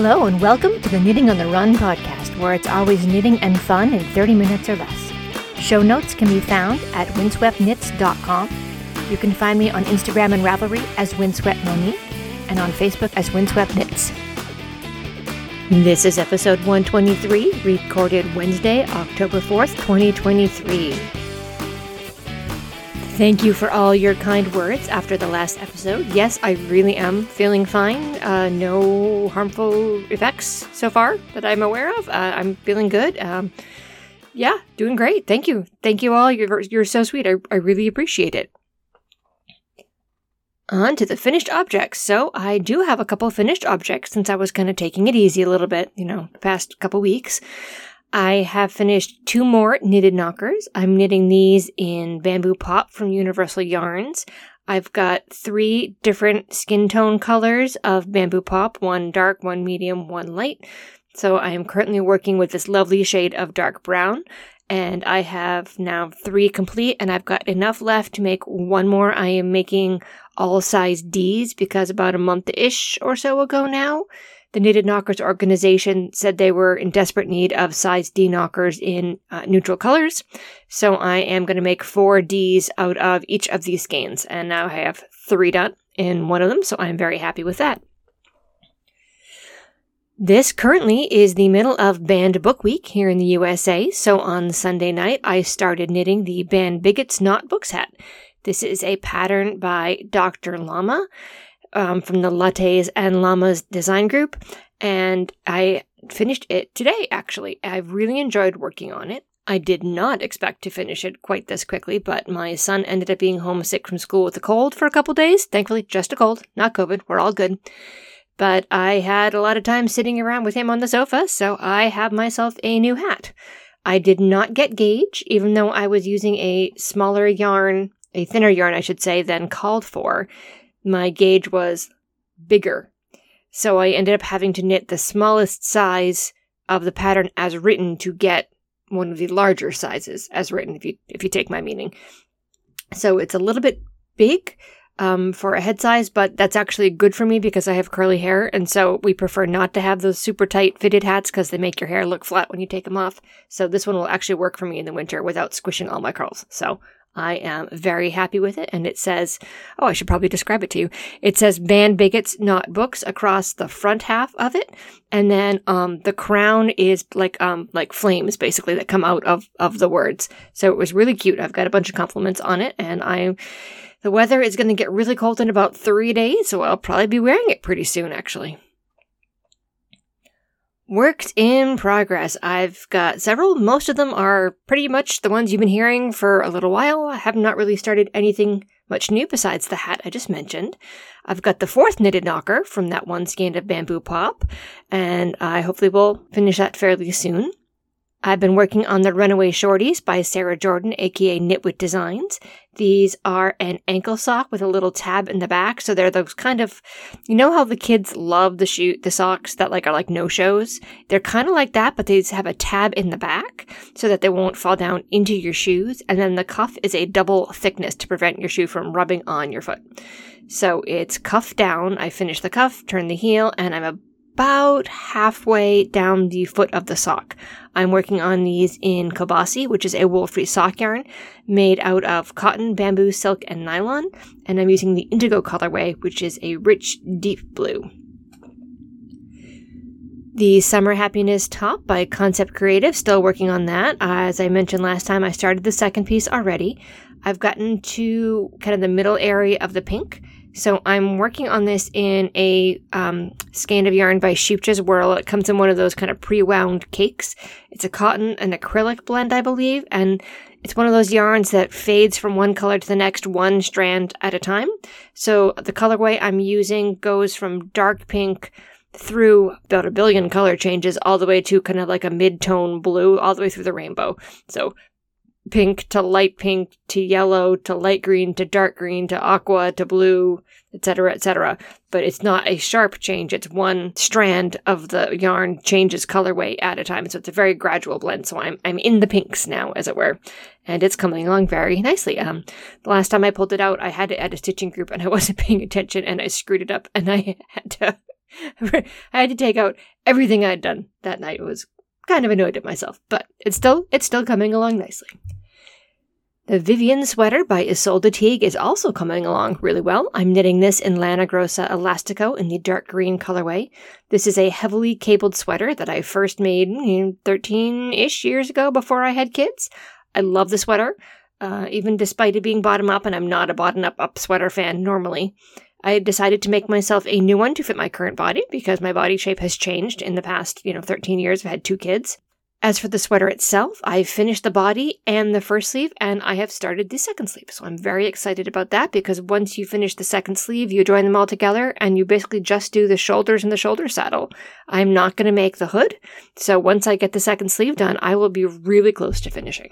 Hello and welcome to the Knitting on the Run podcast, where it's always knitting and fun in 30 minutes or less. Show notes can be found at windsweptknits.com. You can find me on Instagram and Ravelry as windsweptmonique and on Facebook as windsweptknits. This is episode 123, recorded Wednesday, October 4th, 2023. Thank you for all your kind words after the last episode. Yes, I really am feeling fine. No harmful effects so far that I'm aware of. I'm feeling good. Yeah, doing great. Thank you. Thank you all. You're so sweet. I really appreciate it. On to the finished objects. So I do have a couple finished objects since I was kind of taking it easy a little bit, the past couple weeks. I have finished two more Knitted Knockers. I'm knitting these in Bamboo Pop from Universal Yarns. I've got three different skin tone colors of Bamboo Pop, one dark, one medium, one light. So I am currently working with this lovely shade of dark brown, and I have now three complete, and I've got enough left to make one more. I am making all size Ds because about a month-ish or so ago now, the Knitted Knockers organization said they were in desperate need of size D knockers in neutral colors. So I am going to make four Ds out of each of these skeins. And now I have three done in one of them. So I'm very happy with that. This currently is the middle of Banned Book Week here in the USA. So on Sunday night, I started knitting the Ban Bigots Not Books hat. This is a pattern by Dr. Llama. From the Lattes and Llamas design group, and I finished it today, actually. I've really enjoyed working on it. I did not expect to finish it quite this quickly, but my son ended up being homesick from school with a cold for a couple days. Thankfully, just a cold, not COVID. We're all good. But I had a lot of time sitting around with him on the sofa, so I have myself a new hat. I did not get gauge, even though I was using a thinner yarn, I should say, than called for. My gauge was bigger. So I ended up having to knit the smallest size of the pattern as written to get one of the larger sizes as written, if you take my meaning. So it's a little bit big for a head size, but that's actually good for me because I have curly hair. And so we prefer not to have those super tight fitted hats because they make your hair look flat when you take them off. So this one will actually work for me in the winter without squishing all my curls. So I am very happy with it, and it says, I should probably describe it to you. It says Ban Bigots Not Books across the front half of it, and then the crown is like flames, basically, that come out of the words. So it was really cute. I've got a bunch of compliments on it, and the weather is going to get really cold in about 3 days, so I'll probably be wearing it pretty soon, actually. Works in progress. I've got several. Most of them are pretty much the ones you've been hearing for a little while. I have not really started anything much new besides the hat I just mentioned. I've got the fourth Knitted Knocker from that one skein of Bamboo Pop, and I hopefully will finish that fairly soon. I've been working on the Runaway Shorties by Sarah Jordan, aka Knitwit Designs. These are an ankle sock with a little tab in the back. So they're those kind of, how the kids love the socks that are like no-shows? They're kind of like that, but they just have a tab in the back so that they won't fall down into your shoes. And then the cuff is a double thickness to prevent your shoe from rubbing on your foot. So it's cuff down. I finish the cuff, turn the heel, and I'm about halfway down the foot of the sock. I'm working on these in CobaSi, which is a wool-free sock yarn made out of cotton, bamboo, silk, and nylon. And I'm using the indigo colorway, which is a rich, deep blue. The Summer Happiness top by Concept Creative, still working on that. As I mentioned last time, I started the second piece already. I've gotten to kind of the middle area of the pink. So I'm working on this in a skein of yarn by Shupja's Whirl. It comes in one of those kind of pre-wound cakes. It's a cotton and acrylic blend, I believe. And it's one of those yarns that fades from one color to the next, one strand at a time. So the colorway I'm using goes from dark pink through about a billion color changes all the way to kind of like a mid-tone blue all the way through the rainbow. So pink to light pink to yellow to light green to dark green to aqua to blue, etc., etc. But it's not a sharp change. It's one strand of the yarn changes colorway at a time. So it's a very gradual blend. So I'm in the pinks now, as it were. And it's coming along very nicely. The last time I pulled it out, I had it at a stitching group and I wasn't paying attention and I screwed it up and I had to I had to take out everything I'd done that night. I was kind of annoyed at myself, but it's still coming along nicely. The Vivian sweater by Ysolda Teague is also coming along really well. I'm knitting this in Lana Grossa Elastico in the dark green colorway. This is a heavily cabled sweater that I first made 13-ish years ago before I had kids. I love the sweater, even despite it being bottom-up, and I'm not a bottom-up sweater fan normally. I decided to make myself a new one to fit my current body because my body shape has changed in the past, 13 years. I've had 2 kids. As for the sweater itself, I finished the body and the first sleeve, and I have started the second sleeve. So I'm very excited about that because once you finish the second sleeve, you join them all together and you basically just do the shoulders and the shoulder saddle. I'm not going to make the hood. So once I get the second sleeve done, I will be really close to finishing.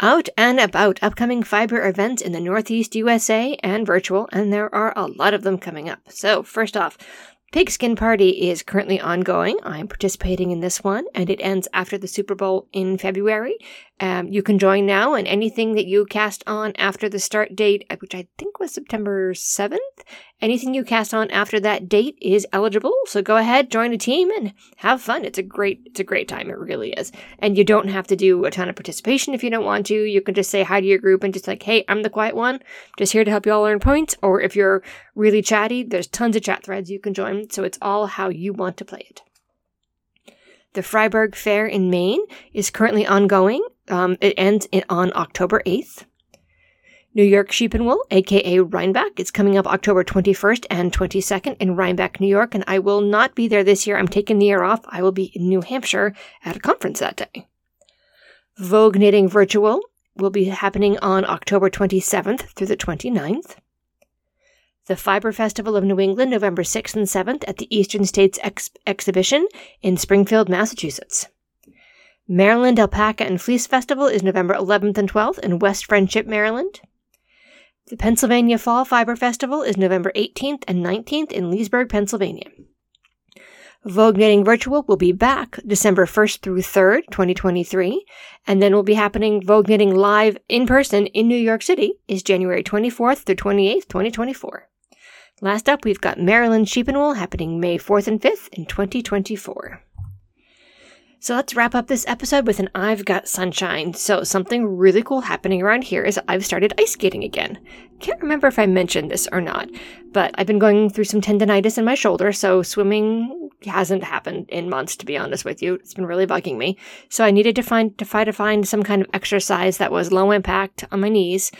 Out and about, upcoming fiber events in the Northeast USA and virtual, and there are a lot of them coming up. So first off, Pigskin Party is currently ongoing. I'm participating in this one, and it ends after the Super Bowl in February. You can join now, and anything that you cast on after the start date, which I think was September 7th, anything you cast on after that date is eligible. So go ahead, join a team, and have fun. It's a great time. It really is. And you don't have to do a ton of participation if you don't want to. You can just say hi to your group and just like, hey, I'm the quiet one. Just here to help you all earn points. Or if you're really chatty, there's tons of chat threads you can join. So it's all how you want to play it. The Fryeburg Fair in Maine is currently ongoing. It ends on October 8th. New York Sheep and Wool, aka Rhinebeck, is coming up October 21st and 22nd in Rhinebeck, New York, and I will not be there this year. I'm taking the year off. I will be in New Hampshire at a conference that day. Vogue Knitting Virtual will be happening on October 27th through the 29th. The Fiber Festival of New England, November 6th and 7th at the Eastern States Exhibition in Springfield, Massachusetts. Maryland Alpaca and Fleece Festival is November 11th and 12th in West Friendship, Maryland. The Pennsylvania Fall Fiber Festival is November 18th and 19th in Leesburg, Pennsylvania. Vogue Knitting Virtual will be back December 1st through 3rd, 2023, and then will be happening Vogue Knitting Live in person in New York City is January 24th through 28th, 2024. Last up, we've got Maryland Sheep and Wool happening May 4th and 5th in 2024. So let's wrap up this episode with an I've Got Sunshine. So something really cool happening around here is I've started ice skating again. Can't remember if I mentioned this or not, but I've been going through some tendonitis in my shoulder, so swimming hasn't happened in months, to be honest with you. It's been really bugging me. So I needed to find some kind of exercise that was low impact on my knees,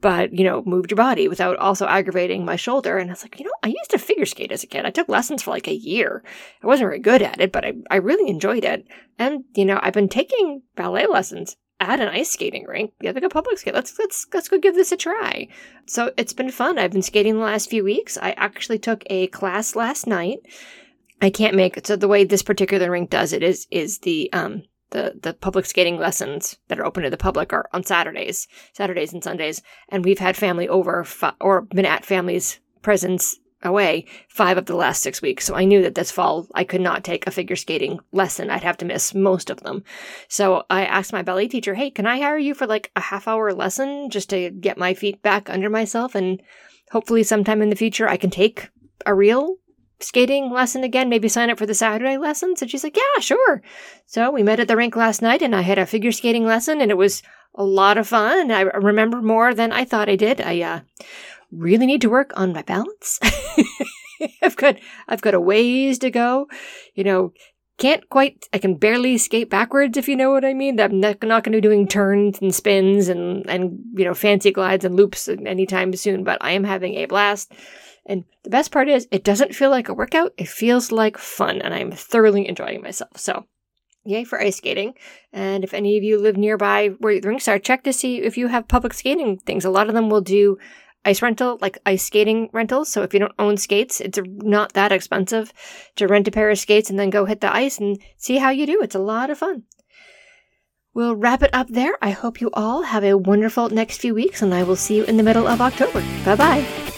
but, moved your body without also aggravating my shoulder. And I was like, I used to figure skate as a kid. I took lessons for like a year. I wasn't very good at it, but I really enjoyed it. And, I've been taking ballet lessons at an ice skating rink. Yeah, like a public skate. Let's go give this a try. So it's been fun. I've been skating the last few weeks. I actually took a class last night. I can't make it. So the way this particular rink does it is the public skating lessons that are open to the public are on Saturdays and Sundays. And we've had family over or been at family's presence away 5 of the last 6 weeks. So I knew that this fall I could not take a figure skating lesson. I'd have to miss most of them. So I asked my ballet teacher, hey, can I hire you for like a half-hour lesson just to get my feet back under myself? And hopefully sometime in the future I can take a real skating lesson again, maybe sign up for the Saturday lessons. And she's like, yeah, sure. So we met at the rink last night and I had a figure skating lesson and it was a lot of fun. I remember more than I thought I did. I really need to work on my balance. I've got a ways to go, I can barely skate backwards, if you know what I mean. I'm not going to be doing turns and spins and fancy glides and loops anytime soon, but I am having a blast. And the best part is it doesn't feel like a workout. It feels like fun, and I'm thoroughly enjoying myself. So yay for ice skating. And if any of you live nearby where the rinks are, check to see if you have public skating things. A lot of them will do ice rental, like ice skating rentals. So if you don't own skates, it's not that expensive to rent a pair of skates and then go hit the ice and see how you do. It's a lot of fun. We'll wrap it up there. I hope you all have a wonderful next few weeks, and I will see you in the middle of October. Bye-bye.